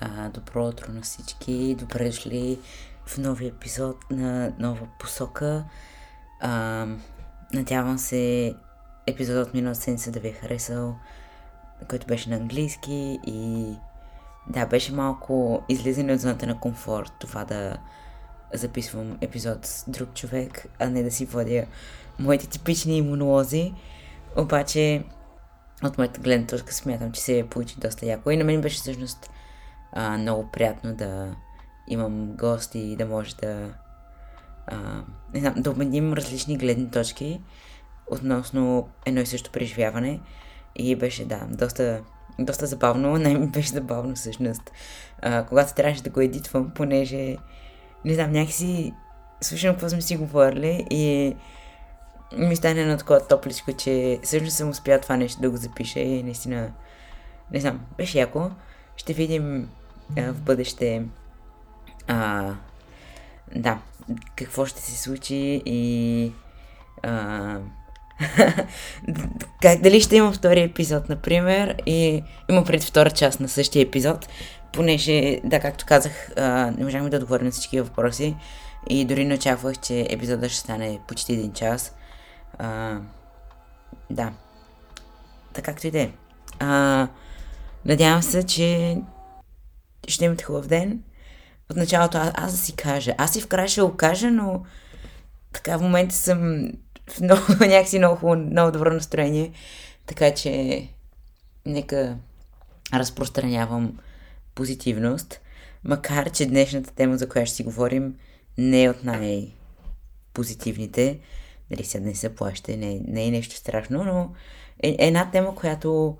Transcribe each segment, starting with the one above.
Така, добро утро на всички, добре дошли в новия епизод на Нова посока. Надявам се епизодът миналата седмица да ви е харесал, който беше на английски и да, беше малко излизане от зоната на комфорт, това да записвам епизод с друг човек, а не да си водя моите типични монолози, обаче от моята гледна точка смятам, че се получи доста яко и на мен беше всъщност много приятно да имам гости и да може да да обменим различни гледни точки относно едно и също преживяване и беше доста забавно, най-ми беше забавно всъщност, когато трябваше да го едитвам, понеже не знам, някакси слушам какво сме си говорили и ми стане едно такова топличко, че всъщност съм успял това нещо да го запиша и наистина, не знам, беше яко. Ще видим в бъдеще какво ще се случи и дали ще имам втори епизод, например, и имам пред втора част на същия епизод, понеже, да, както казах, не можахме да отговорим на всички въпроси и дори не очаквах, че епизодът ще стане почти 1 час. Така както и да е. Надявам се, че ще имате хубав ден. От началото аз да си кажа. Аз и в края ще го кажа, но така в момента съм в много добро настроение. Така че нека разпространявам позитивност. Макар, че днешната тема, за която ще си говорим, не е от най-позитивните. Дали сега не се плаща, не е нещо страшно, но е една тема, която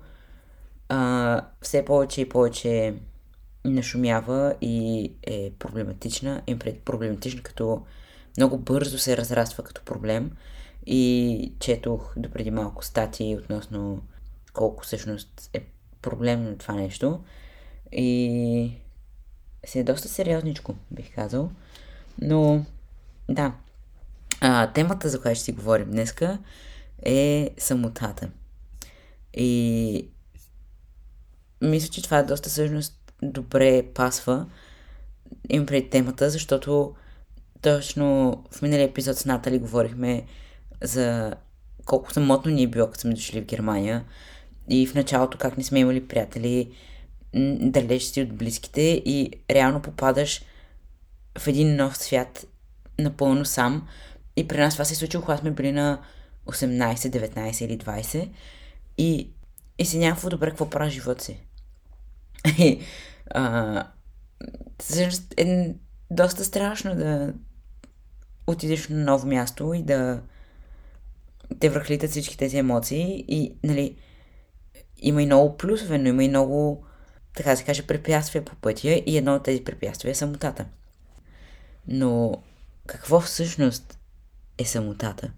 все повече и повече нашумява и е проблематична, като много бързо се разраства като проблем и четох допреди малко статии относно колко всъщност е проблемно това нещо и се е доста сериозничко, бих казал, но да, темата, за която ще си говорим днеска, е самотата и мисля, че това доста всъщност добре пасва им пред темата, защото точно в миналия епизод с Натали говорихме за колко самотно ни е било, като сме дошли в Германия и в началото как не сме имали приятели далеч си от близките и реално попадаш в един нов свят напълно сам и при нас това се е случило, когато сме били на 18, 19 или 20 и си някакво добре какво прави живота си. И всъщност е доста страшно да отидеш на ново място и да те връхлитат всички тези емоции и, нали, има и много плюсове, но има и много, така да се каже, препятствия по пътя и едно от тези препятствия е самотата. Но какво всъщност е самотата?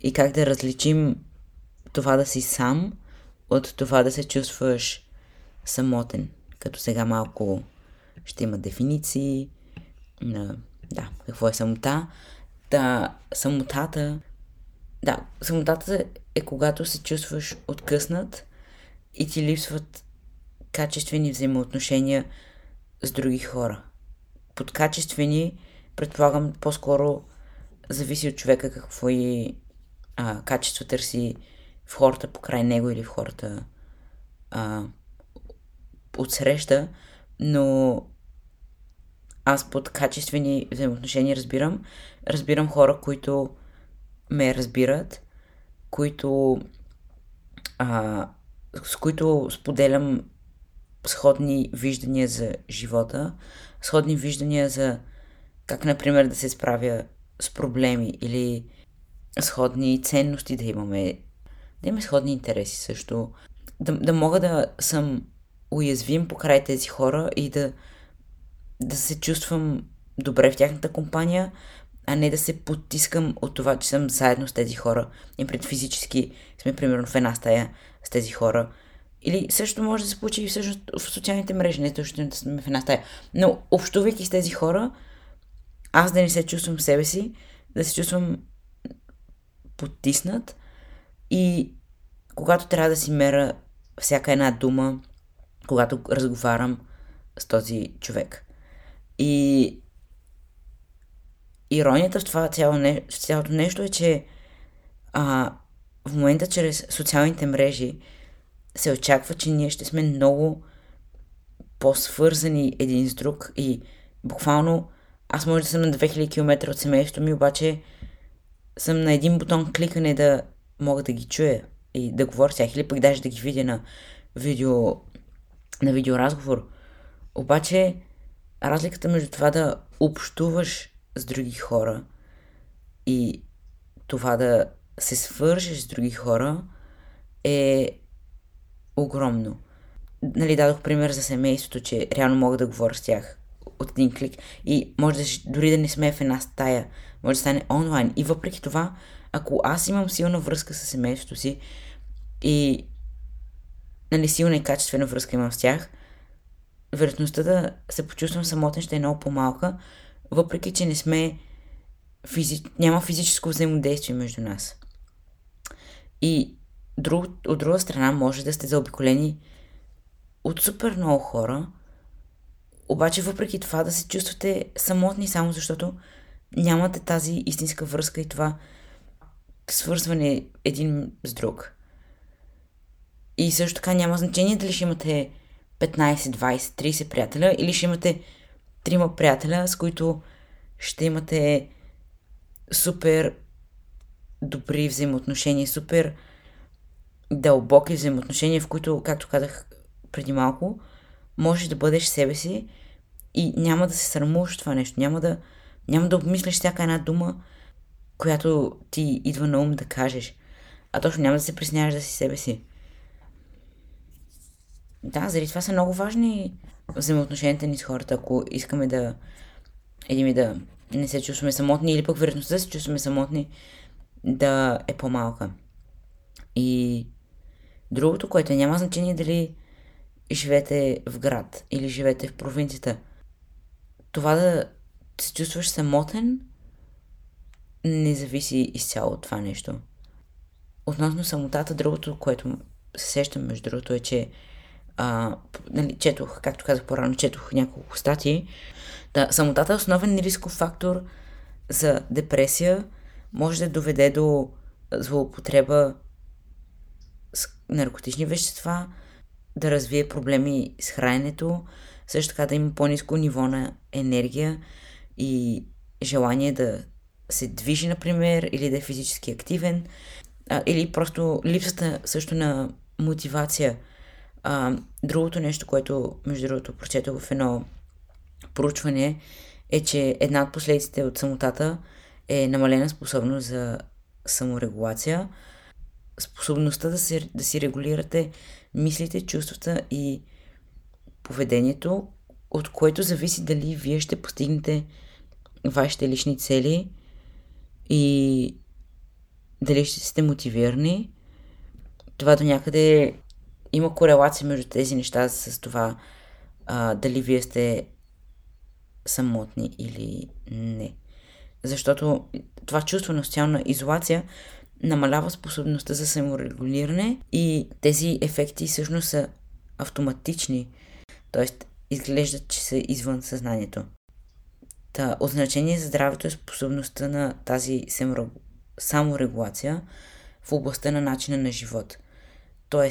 И как да различим това да си сам от това да се чувстваш самотен, като сега малко ще има дефиниции на какво е самота. Самотата е когато се чувстваш откъснат и ти липсват качествени взаимоотношения с други хора. Под качествени предполагам по-скоро зависи от човека какво и качество търси в хората покрай него или в хората отсреща, но аз под качествени взаимоотношения разбирам хора, които ме разбират, с които споделям сходни виждания за живота, сходни виждания за как, например, да се справя с проблеми или сходни ценности да имаме сходни интереси също, да мога да съм уязвим покрай тези хора и да се чувствам добре в тяхната компания, а не да се потискам от това, че съм заедно с тези хора и пред физически сме примерно в една стая с тези хора. Или също може да се получи и всъщност в социалните мрежи, не точно да сме в една стая. Но общувайки с тези хора, аз да не се чувствам себе си, да се чувствам потиснат и когато трябва да си меря всяка една дума, когато разговарям с този човек. И иронията в това цялото нещо е, че в момента чрез социалните мрежи се очаква, че ние ще сме много по-свързани един с друг и буквално аз може да съм на 2000 км от семейството ми, обаче съм на един бутон кликане да мога да ги чуя и да говоря с тях или пък даже да ги видя на видеоразговор. Обаче разликата между това да общуваш с други хора и това да се свържеш с други хора е огромно. Нали, дадох пример за семейството, че реално мога да говоря с тях от един клик и може да дори да не сме в една стая, може да стане онлайн. И въпреки това, ако аз имам силна връзка с семейството си и нали, силна и качествена връзка имам с тях, вероятността да се почувствам самотен ще е много по-малка, въпреки че не сме няма физическо взаимодействие между нас. И от друга страна може да сте заобиколени от супер много хора, обаче въпреки това да се чувствате самотни, само защото нямате тази истинска връзка и това свързване един с друг. И също така няма значение дали ще имате 15, 20, 30 приятеля или ще имате 3 приятеля, с които ще имате супер добри взаимоотношения, супер дълбоки взаимоотношения, в които, както казах преди малко, можеш да бъдеш себе си и няма да се срамуваш това нещо, няма да обмисляш всяка една дума, която ти идва на ум да кажеш, а точно няма да се присняваш да си себе си. Да, заради това са много важни взаимоотношенията ни с хората, ако искаме да не се чувстваме самотни или пък вероятността да се чувстваме самотни да е по-малка. И другото, което няма значение дали живеете в град или живеете в провинцията, това да се чувстваш самотен не зависи изцяло от това нещо. Относно самотата, другото, което се сещам между другото е, че нали, както казах по-рано, четох няколко статии. Да, самотата е основен рисков фактор за депресия, може да доведе до злоупотреба с наркотични вещества, да развие проблеми с храненето, също така да има по-ниско ниво на енергия и желание да се движи, например, или да е физически активен, или просто липсата също на мотивация. Другото нещо, което между другото прочетох в едно проучване, е, че една от последиците от самотата е намалена способност за саморегулация, способността да си регулирате мислите, чувствата и поведението, от което зависи дали вие ще постигнете вашите лични цели и дали ще сте мотивирани. Това до някъде има корелация между тези неща с това дали вие сте самотни или не. Защото това чувство на социална изолация намалява способността за саморегулиране и тези ефекти всъщност са автоматични, т.е. изглеждат, че са извън съзнанието. От значение за здравето е способността на тази саморегулация в областта на начина на живот. Т.е.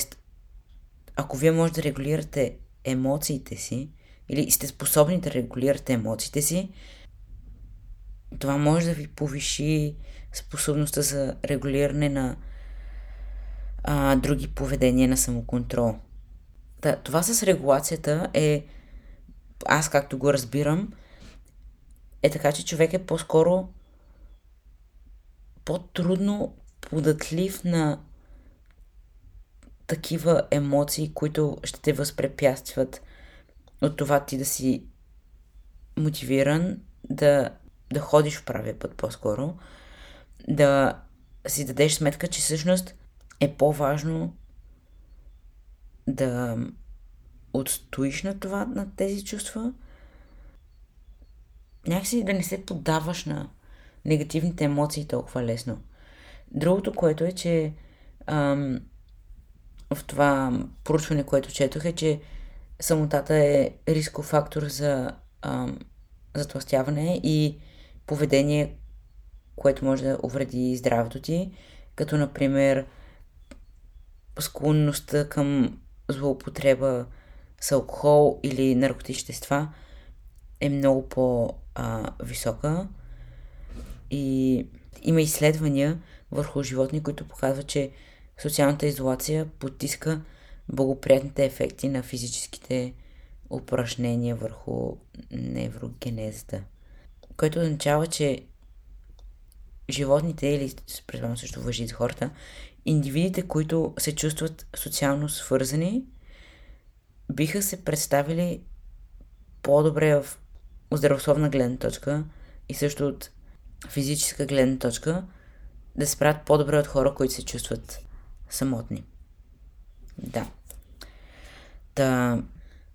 ако вие може да регулирате емоциите си или сте способни да регулирате емоциите си, това може да ви повиши способността за регулиране на други поведения, на самоконтрол. Това с регулацията е, аз както го разбирам, е така, че човек е по-скоро по-трудно податлив на такива емоции, които ще те възпрепятстват от това ти да си мотивиран, да ходиш в правия път по-скоро, да си дадеш сметка, че всъщност е по-важно да отстоиш на тези чувства, някакси да не се поддаваш на негативните емоции толкова лесно. Другото, което е, че в това проучване, което четох, е, че Самотата е рисков фактор за затлъстяване и поведение, което може да увреди здравето ти, като например склонността към злоупотреба с алкохол или наркотични вещества е много по-висока. И има изследвания върху животни, които показват, че социалната изолация потиска благоприятните ефекти на физическите упражнения върху неврогенезата. Което означава, че животните, или предполагам също важи за хората, индивидите, които се чувстват социално свързани, биха се представили по-добре в здравословна гледна точка и също от физическа гледна точка да се правят по-добре от хора, които се чувстват самотни. Да. Та,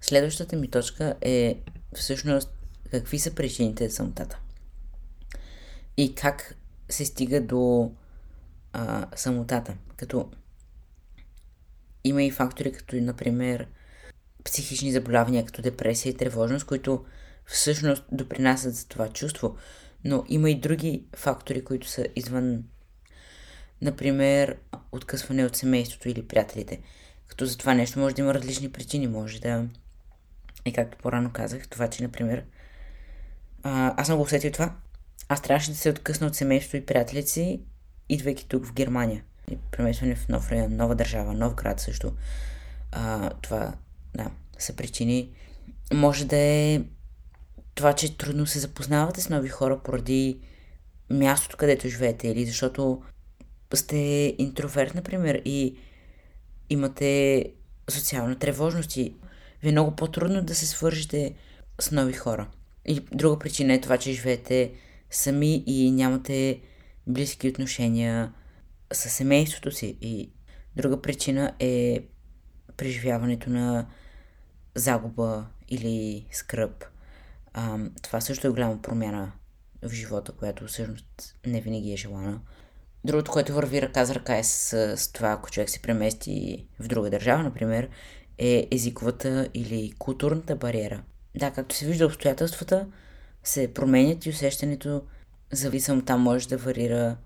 следващата ми точка е всъщност какви са причините за самотата и как се стига до самотата. Като има и фактори, като например психични заболявания, като депресия и тревожност, които всъщност допринасят за това чувство, но има и други фактори, които са извън, например, откъсване от семейството или приятелите. Като за това нещо може да има различни причини, може да и както по-рано казах, това, че, например, аз съм го усетил това. Аз трябваше да се откъсна от семейството и приятелите си, идвайки тук в Германия. И преместване в нов район, нова държава, нов град също. Това, да, са причини. Може да е това, че трудно се запознавате с нови хора поради мястото, където живеете, или защото сте интроверт, например, и имате социална тревожност и ви е много по-трудно да се свържете с нови хора. И друга причина е това, че живеете сами и нямате близки отношения с семейството си. И друга причина е преживяването на загуба или скръб. Това също е голяма промяна в живота, която всъщност не винаги е желана. Другото, което върви ръка за ръка е с това, ако човек се премести в друга държава, например, е езиковата или културната бариера. Да, както се вижда, обстоятелствата се променят и усещането за самота може да варира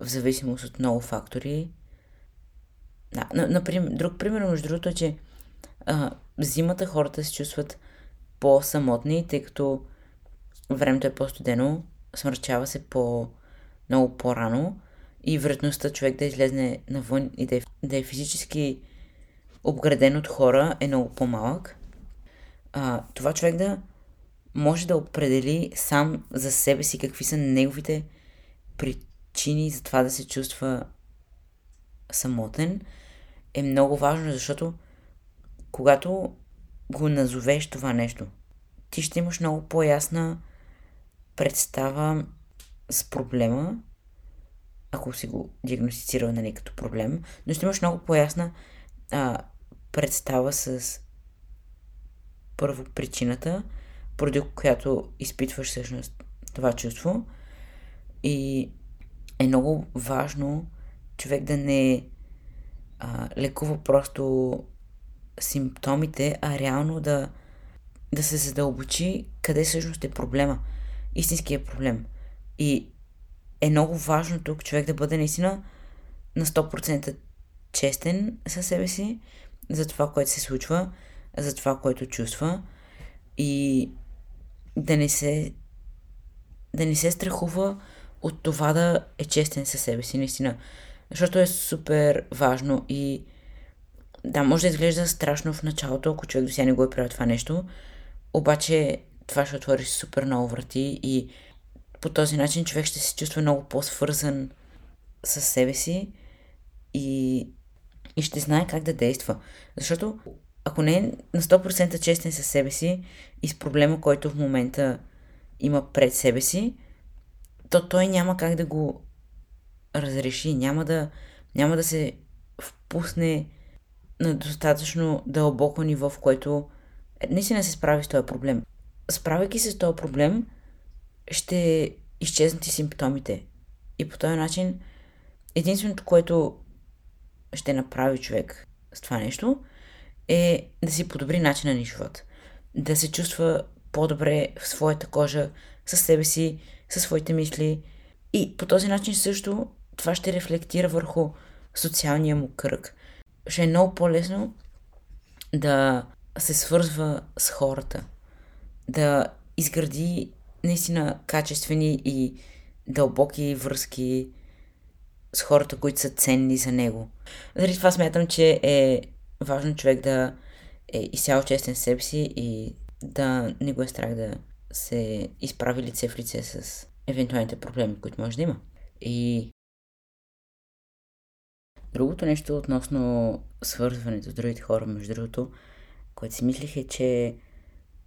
в зависимост от много фактори. Да, например, друг пример, между другото, е, че зимата хората се чувстват по-самотни, тъй като времето е по-студено, смърчава се много по-рано и вероятността човек да излезне навън и да е физически обграден от хора е много по-малък. Това човек да може да определи сам за себе си какви са неговите причини за това да се чувства самотен е много важно, защото когато го назовеш това нещо, ти ще имаш много по-ясна представа с проблема, ако си го диагностицирал, нали, като проблем, но ще имаш много по-ясна представа с първо причината, поради която изпитваш всъщност това чувство. И е много важно човек да не лекува просто симптомите, а реално да се задълбочи къде всъщност е проблема, истинският проблем. И е много важно тук човек да бъде наистина на 100% честен със себе си за това, което се случва, за това, което чувства и да не се страхува от това да е честен със себе си, наистина. Защото е супер важно и да, може да изглежда страшно в началото, ако човек до сега не го е правил това нещо, обаче това ще отвори супер много врати и по този начин човек ще се чувства много по-свързан със себе си и ще знае как да действа. Защото ако не е на 100% честен със себе си и с проблема, който в момента има пред себе си, то той няма как да го разреши, няма да се впусне на достатъчно дълбоко ниво, в което наистина се справи с този проблем. Справяйки се с този проблем, ще изчезнат и симптомите. И по този начин единственото, което ще направи човек с това нещо, е да си подобри начина на живот. Да се чувства по-добре в своята кожа, със себе си, със своите мисли. И по този начин също това ще рефлектира върху социалния му кръг. Ще е много по-лесно да се свързва с хората, да изгради наистина качествени и дълбоки връзки с хората, които са ценни за него. Заради това смятам, че е важно човек да е изцяло честен с себе си и да не го е страх да се изправи лице в лице с евентуалните проблеми, които може да има. И другото нещо относно свързването с другите хора, между другото, което си мислих, е, че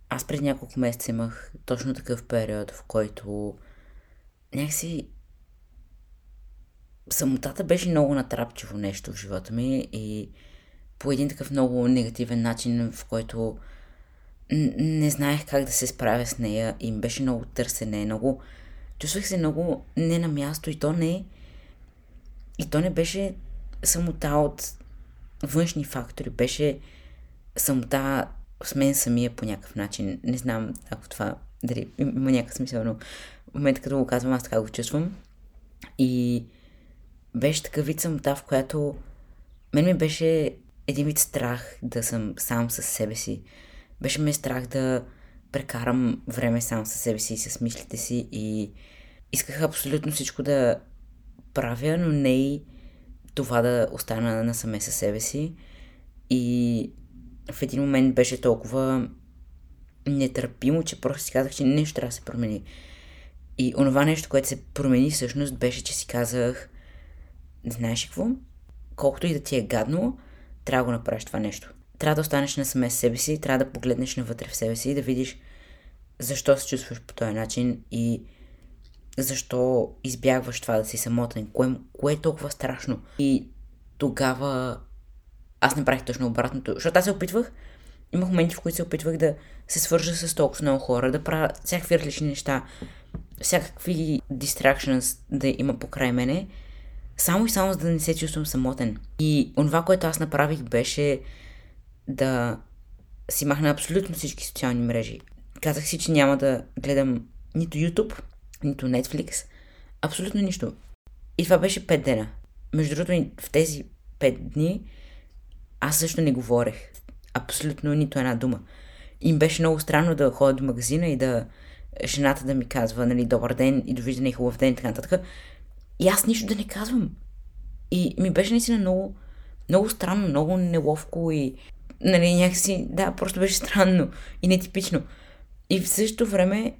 аз пред няколко месеца имах точно такъв период, в който някакси самотата беше много натрапчиво нещо в живота ми и по един такъв много негативен начин, в който не знаех как да се справя с нея и беше много търсене, много чувствах се много не на място и то не беше самота от външни фактори, беше самота с мен самия по някакъв начин. Не знам ако това дали има някакъв смисъл, но в момента като го казвам, аз така го чувствам. И беше такъв вид самота, в която мен ми беше един вид страх да съм сам със себе си. Беше ме страх да прекарам време сам със себе си и с мислите си и исках абсолютно всичко да правя, но не и това да остана насаме със себе си. И в един момент беше толкова нетърпимо, че просто си казах, че нещо трябва да се промени. И онова нещо, което се промени всъщност беше, че си казах, знаеш какво? Колкото и да ти е гадно, трябва да го направиш това нещо. Трябва да останеш насаме с себе си, трябва да погледнеш навътре в себе си и да видиш защо се чувстваш по този начин и защо избягваш това да си самотен, кое е толкова страшно. И тогава аз направих точно обратното, защото аз се опитвах, имах моменти, в които се опитвах да се свържа с толкова много хора, да правя всякакви различни неща, всякакви distractions да има покрай мене, само и само за да не се чувствам самотен. И онова, което аз направих, беше да си махна абсолютно всички социални мрежи. Казах си, че няма да гледам нито YouTube, нито Netflix, абсолютно нищо. И това беше 5 дена. Между другото, в тези 5 дни аз също не говорех абсолютно нито една дума. Им беше много странно да ходя до магазина и да жената да ми казва, нали, добър ден и довиждане и хубав ден и така нататък. И аз нищо да не казвам. И ми беше наистина много, много странно, много неловко и нали, някакси, да, просто беше странно и нетипично. И в същото време,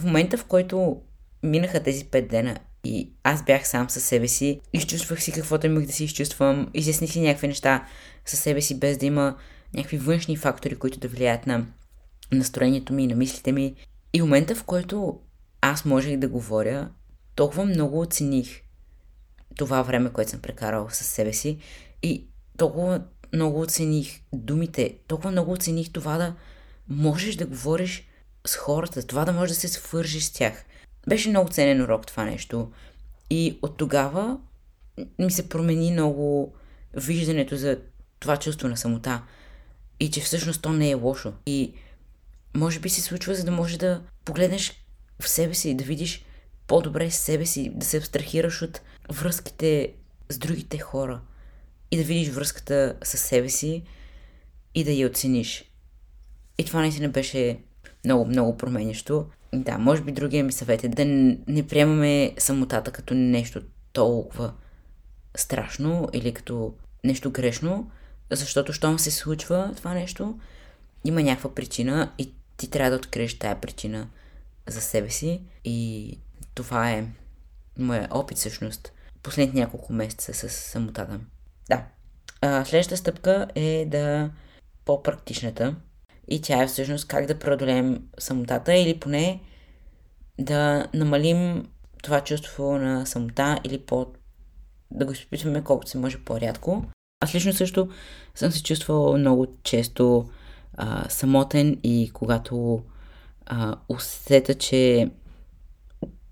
в момента в който минаха тези 5 дена и аз бях сам със себе си, изчувствах си каквото имах да си изчувствам, изясних си някакви неща със себе си, без да има някакви външни фактори, които да влияят на настроението ми и на мислите ми. И в момента, в който аз можех да говоря, толкова много оцених това време, което съм прекарал със себе си и толкова много оцених думите, толкова много оцених това да можеш да говориш с хората, това да можеш да се свържиш с тях. Беше много ценен урок това нещо и от тогава ми се промени много виждането за това чувство на самота и че всъщност то не е лошо. И може би се случва, за да можеш да погледнеш в себе си, да видиш по-добре себе си, да се абстрахираш от връзките с другите хора и да видиш връзката със себе си и да я оцениш. И това наистина беше много променящо. Да, може би другия ми съвет е да не приемаме самотата като нещо толкова страшно или като нещо грешно, защото щом се случва това нещо, има някаква причина и ти трябва да откриеш тая причина за себе си. И това е моя опит всъщност последните няколко месеца с самотата. Да. Следващата стъпка е да по-практичната и тя е всъщност как да преодолеем самотата или поне да намалим това чувство на самота или да го изпитваме колкото се може по-рядко. Аз лично също съм се чувствал много често самотен и когато усета, че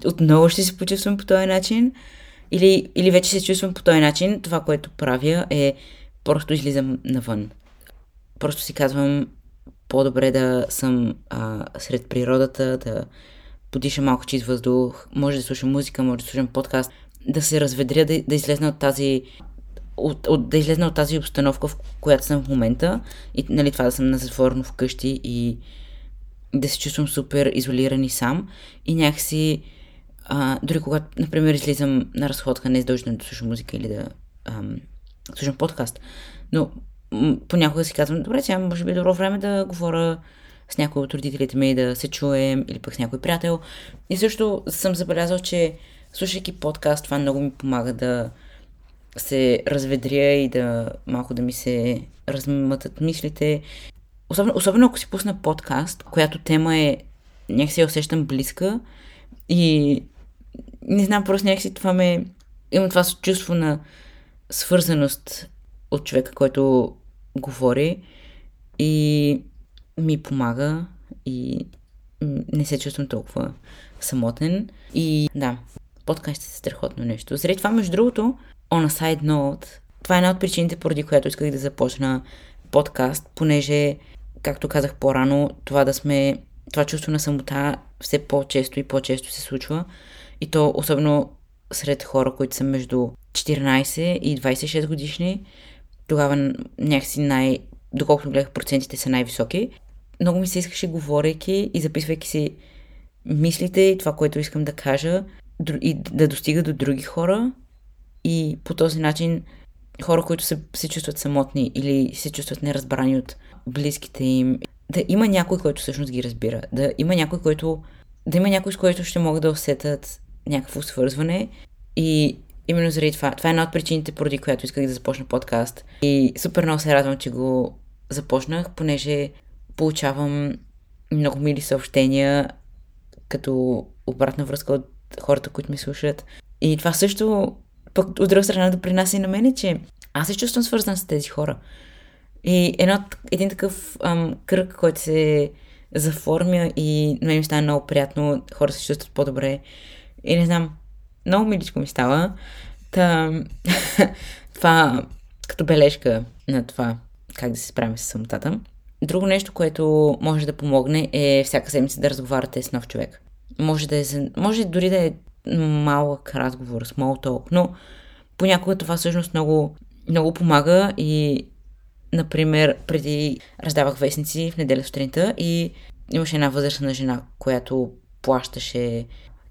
отново ще се почувствам по този начин или вече се чувствам по този начин, това, което правя е просто излизам навън. просто си казвам, по-добре да съм сред природата, да подиша малко чист въздух, може да слушам музика, може да слушам подкаст, да се разведря, да излезна от тази да излезна от тази обстановка, в която съм в момента, и нали, това да съм на затворно вкъщи и да се чувствам супер изолиран и сам, и някакси дори когато, например, излизам на разходка, не е задължително да слушам музика или да слушам подкаст, но понякога си казвам, добре, сега може би добро време да говоря с някой от родителите ми, да се чуем, или пък с някой приятел. И също съм забелязал, че слушайки подкаст, това много ми помага да се разведря и да малко да ми се размътат мислите. Особено ако си пусна подкаст, която тема е, някакси я усещам близка и не знам, просто някакси това ме... Има това чувство на свързаност от човека, който говори, и ми помага и не се чувствам толкова самотен. И да, подкастът е страхотно нещо. Заради това, между другото, on a side note, това е една от причините, поради която исках да започна подкаст, понеже, както казах по-рано, това чувство на самота все по-често и по-често се случва, и то особено сред хора, които са между 14 и 26 годишни. Тогава някакси доколкото гледах, процентите са най-високи. Много ми се искаше, говорейки и записвайки си мислите и това, което искам да кажа, и да достига до други хора, и по този начин хора, които се чувстват самотни или се чувстват неразбрани от близките им, да има някой, който всъщност ги разбира, да има някой, да има някой, с който ще могат да усетят някакво свързване. И именно заради това е една от причините, поради която исках да започна подкаст, и супер много се радвам, че го започнах, понеже получавам много мили съобщения като обратна връзка от хората, които ми слушат, и това също пък от друга страна допринася и на мен, че аз се чувствам свързан с тези хора. И един такъв кръг, който се заформя, и на мен ми става много приятно, хора се чувстват по-добре и не знам, много миличко ми става. Това като бележка на това как да се справим с самотата. Друго нещо, което може да помогне, е всяка седмица да разговаряте с нов човек. Може дори да е малък разговор, small talk, но понякога това всъщност много, много помага. И например, преди раздавах вестници в неделя сутринта и имаше една възрастна жена, която плащаше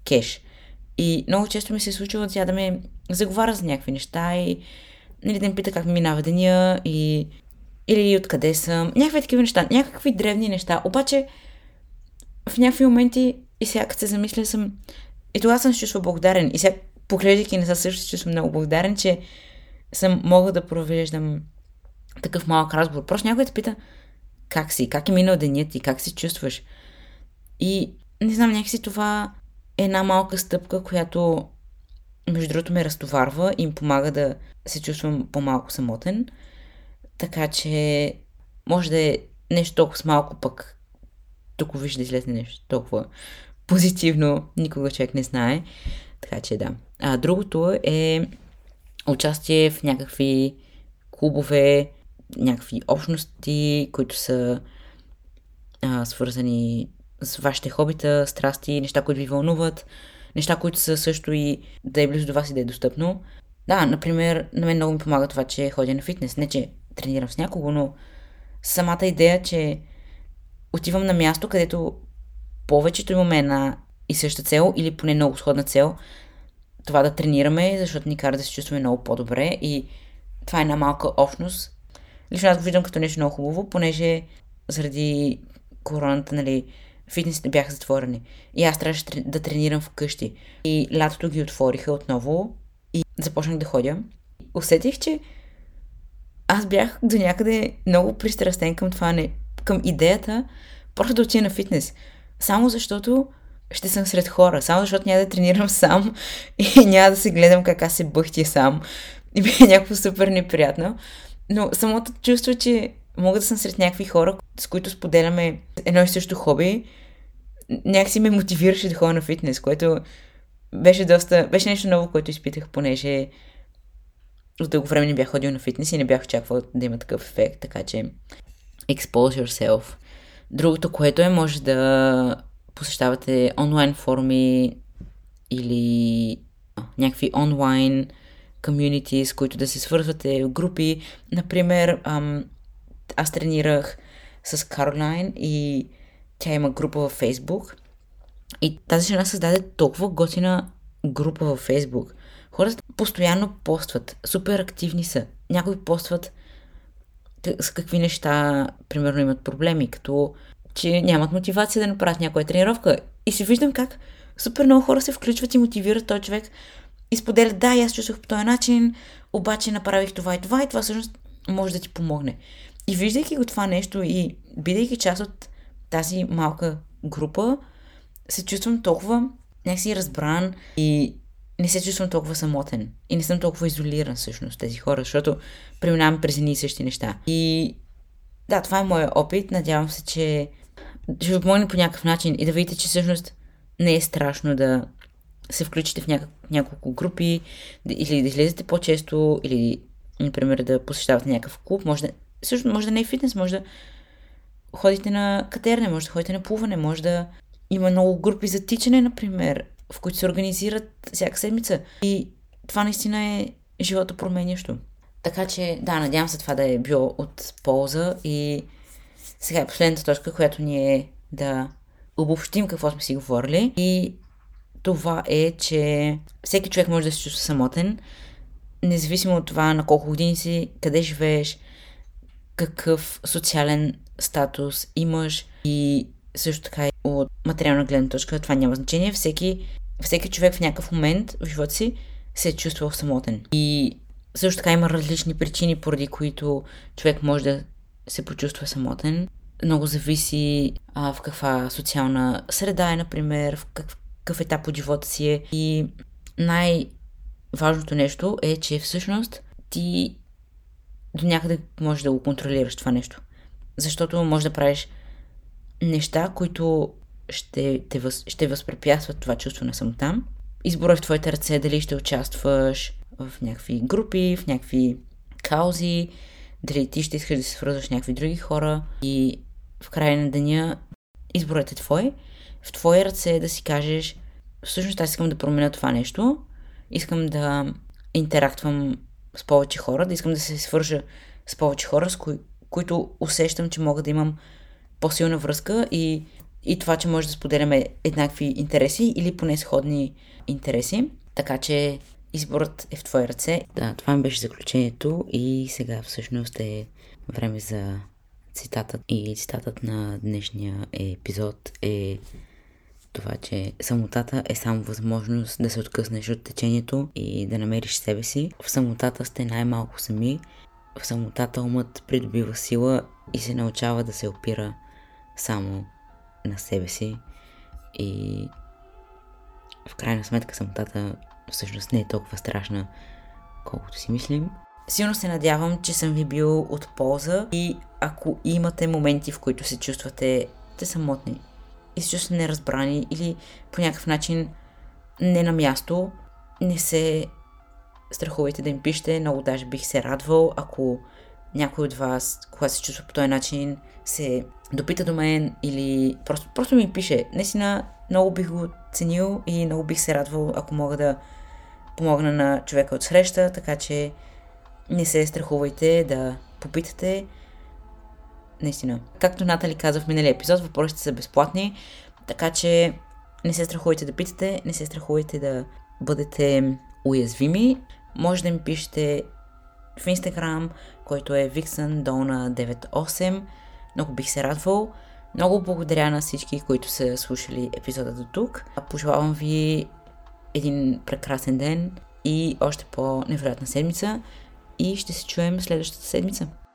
кеш. И много често ми се случва тя да ме заговаря за някакви неща и нали, да ме пита как ми минава деня или откъде съм. Някакви такива неща, някакви древни неща. Обаче в някакви моменти и сега като се замисля и тогава съм се чувствал благодарен. И сега, поглеждайки назад, също се чувствам много благодарен, че мога да провеждам такъв малък разговор. Просто някой те пита как си, как е минал денят и как се чувстваш. И не знам, някакси това е една малка стъпка, която между другото ме разтоварва и им помага да се чувствам по-малко самотен. Така че може да е нещо толкова с малко, пък тук виж да излезне нещо толкова позитивно, никога човек не знае. Така че да. Другото е участие в някакви клубове, някакви общности, които са свързани с вашите хобита, страсти, неща, които ви вълнуват, неща, които са също и да е близо до вас и да е достъпно. Да, например, на мен много ми помага това, че ходя на фитнес. Не, че тренирам с някого, но самата идея, че отивам на място, където повечето имаме една и съща цел, или поне много сходна цел, това да тренираме, защото ни кара да се чувстваме много по-добре, и това е една малка общност. Лично аз го виждам като нещо много хубаво, понеже заради короната, нали, фитнесите бяха затворени. И аз трябваше да тренирам вкъщи. И лятото ги отвориха отново и започнах да ходя. Усетих, че аз бях до някъде много пристрастен към това, към идеята просто да отида на фитнес. Само защото ще съм сред хора. Само защото няма да тренирам сам и няма да се гледам как аз се бъхтя сам. И бе някакво супер неприятно. Но самото чувство, че мога да съм сред някакви хора, с които споделяме едно и също хобби, някакси ме мотивираше да ходя на фитнес, което беше нещо ново, което изпитах, понеже от дълго време не бях ходил на фитнес и не бях очаквал да има такъв ефект, така че expose yourself. Другото, което е, може да посещавате онлайн форуми или някакви онлайн community, с които да се свързвате в групи. Например, аз тренирах с Каролайн и тя има група във Фейсбук. И тази жена създаде толкова готина група във Фейсбук. Хората постоянно постват, супер активни са. Някои постват с какви неща, примерно, имат проблеми, като че нямат мотивация да направят някоя тренировка. И си виждам как супер много хора се включват и мотивират този човек. И споделят, да, аз чувствах по този начин, обаче направих това и това, и това всъщност може да ти помогне. И виждайки го това нещо и бидейки част от тази малка група, се чувствам толкова някакси разбран и не се чувствам толкова самотен. И не съм толкова изолиран всъщност тези хора, защото преминавам през едни и същи неща. И да, това е моят опит. Надявам се, че ще ви помогне по някакъв начин и да видите, че всъщност не е страшно да се включите в няколко групи, или да излезете по-често, или, например, да посещавате някакъв клуб. Може да не е фитнес, може да ходите на катерене, може да ходите на плуване, може да има много групи за тичане, например, в които се организират всяка седмица. И това наистина е живото променящо. Така че, да, надявам се това да е било от полза. И сега е последната точка, която ни е да обобщим какво сме си говорили. И това е, че всеки човек може да се чувства самотен, независимо от това на колко години си, къде живееш, какъв социален статус имаш и също така от материална гледна точка, това няма значение. Всеки човек в някакъв момент в живота си се е чувствал самотен. И също така има различни причини, поради които човек може да се почувства самотен. Много зависи в каква социална среда е, например, в какъв етап от живота си е. И най-важното нещо е, че всъщност ти до някъде можеш да го контролираш това нещо. Защото можеш да правиш неща, които ще възпрепятстват това чувство на самота. Изборът в твоите ръце, дали ще участваш в някакви групи, в някакви каузи, дали ти ще искаш да се свързваш с някакви други хора. И в края на деня изборът е твой. В твоя ръце е да си кажеш, всъщност аз искам да променя това нещо, искам да интерактвам с повече хора, да искам да се свържа с повече хора, с които усещам, че мога да имам по-силна връзка и това, че може да споделяме еднакви интереси или поне сходни интереси. Така че изборът е в твоя ръце. Да, това ми беше заключението и сега всъщност е време за цитата. И цитатът на днешния епизод е това, че самотата е само възможност да се откъснеш от течението и да намериш себе си. В самотата сте най-малко сами. В самотата умът придобива сила и се научава да се опира само на себе си. И в крайна сметка самотата всъщност не е толкова страшна, колкото си мислим. Силно се надявам, че съм ви бил от полза и ако имате моменти, в които се чувствате самотни и се чувствате неразбрани или по някакъв начин не на място, не се страхувайте да им пишете. Много даже бих се радвал, ако някой от вас, когато се чувства по този начин, се допита до мен или просто ми пише. Наистина много бих го ценил и много бих се радвал, ако мога да помогна на човека от среща, така че не се страхувайте да попитате. Наистина. Както Натали каза в миналия епизод, въпросите са безплатни, така че не се страхувайте да питате, не се страхувайте да бъдете уязвими. Може да ми пишете в Инстаграм, който е vixen-98. Много бих се радвал. Много благодаря на всички, които са слушали епизода до тук. Пожелавам ви един прекрасен ден и още по-невероятна седмица. И ще се чуем следващата седмица.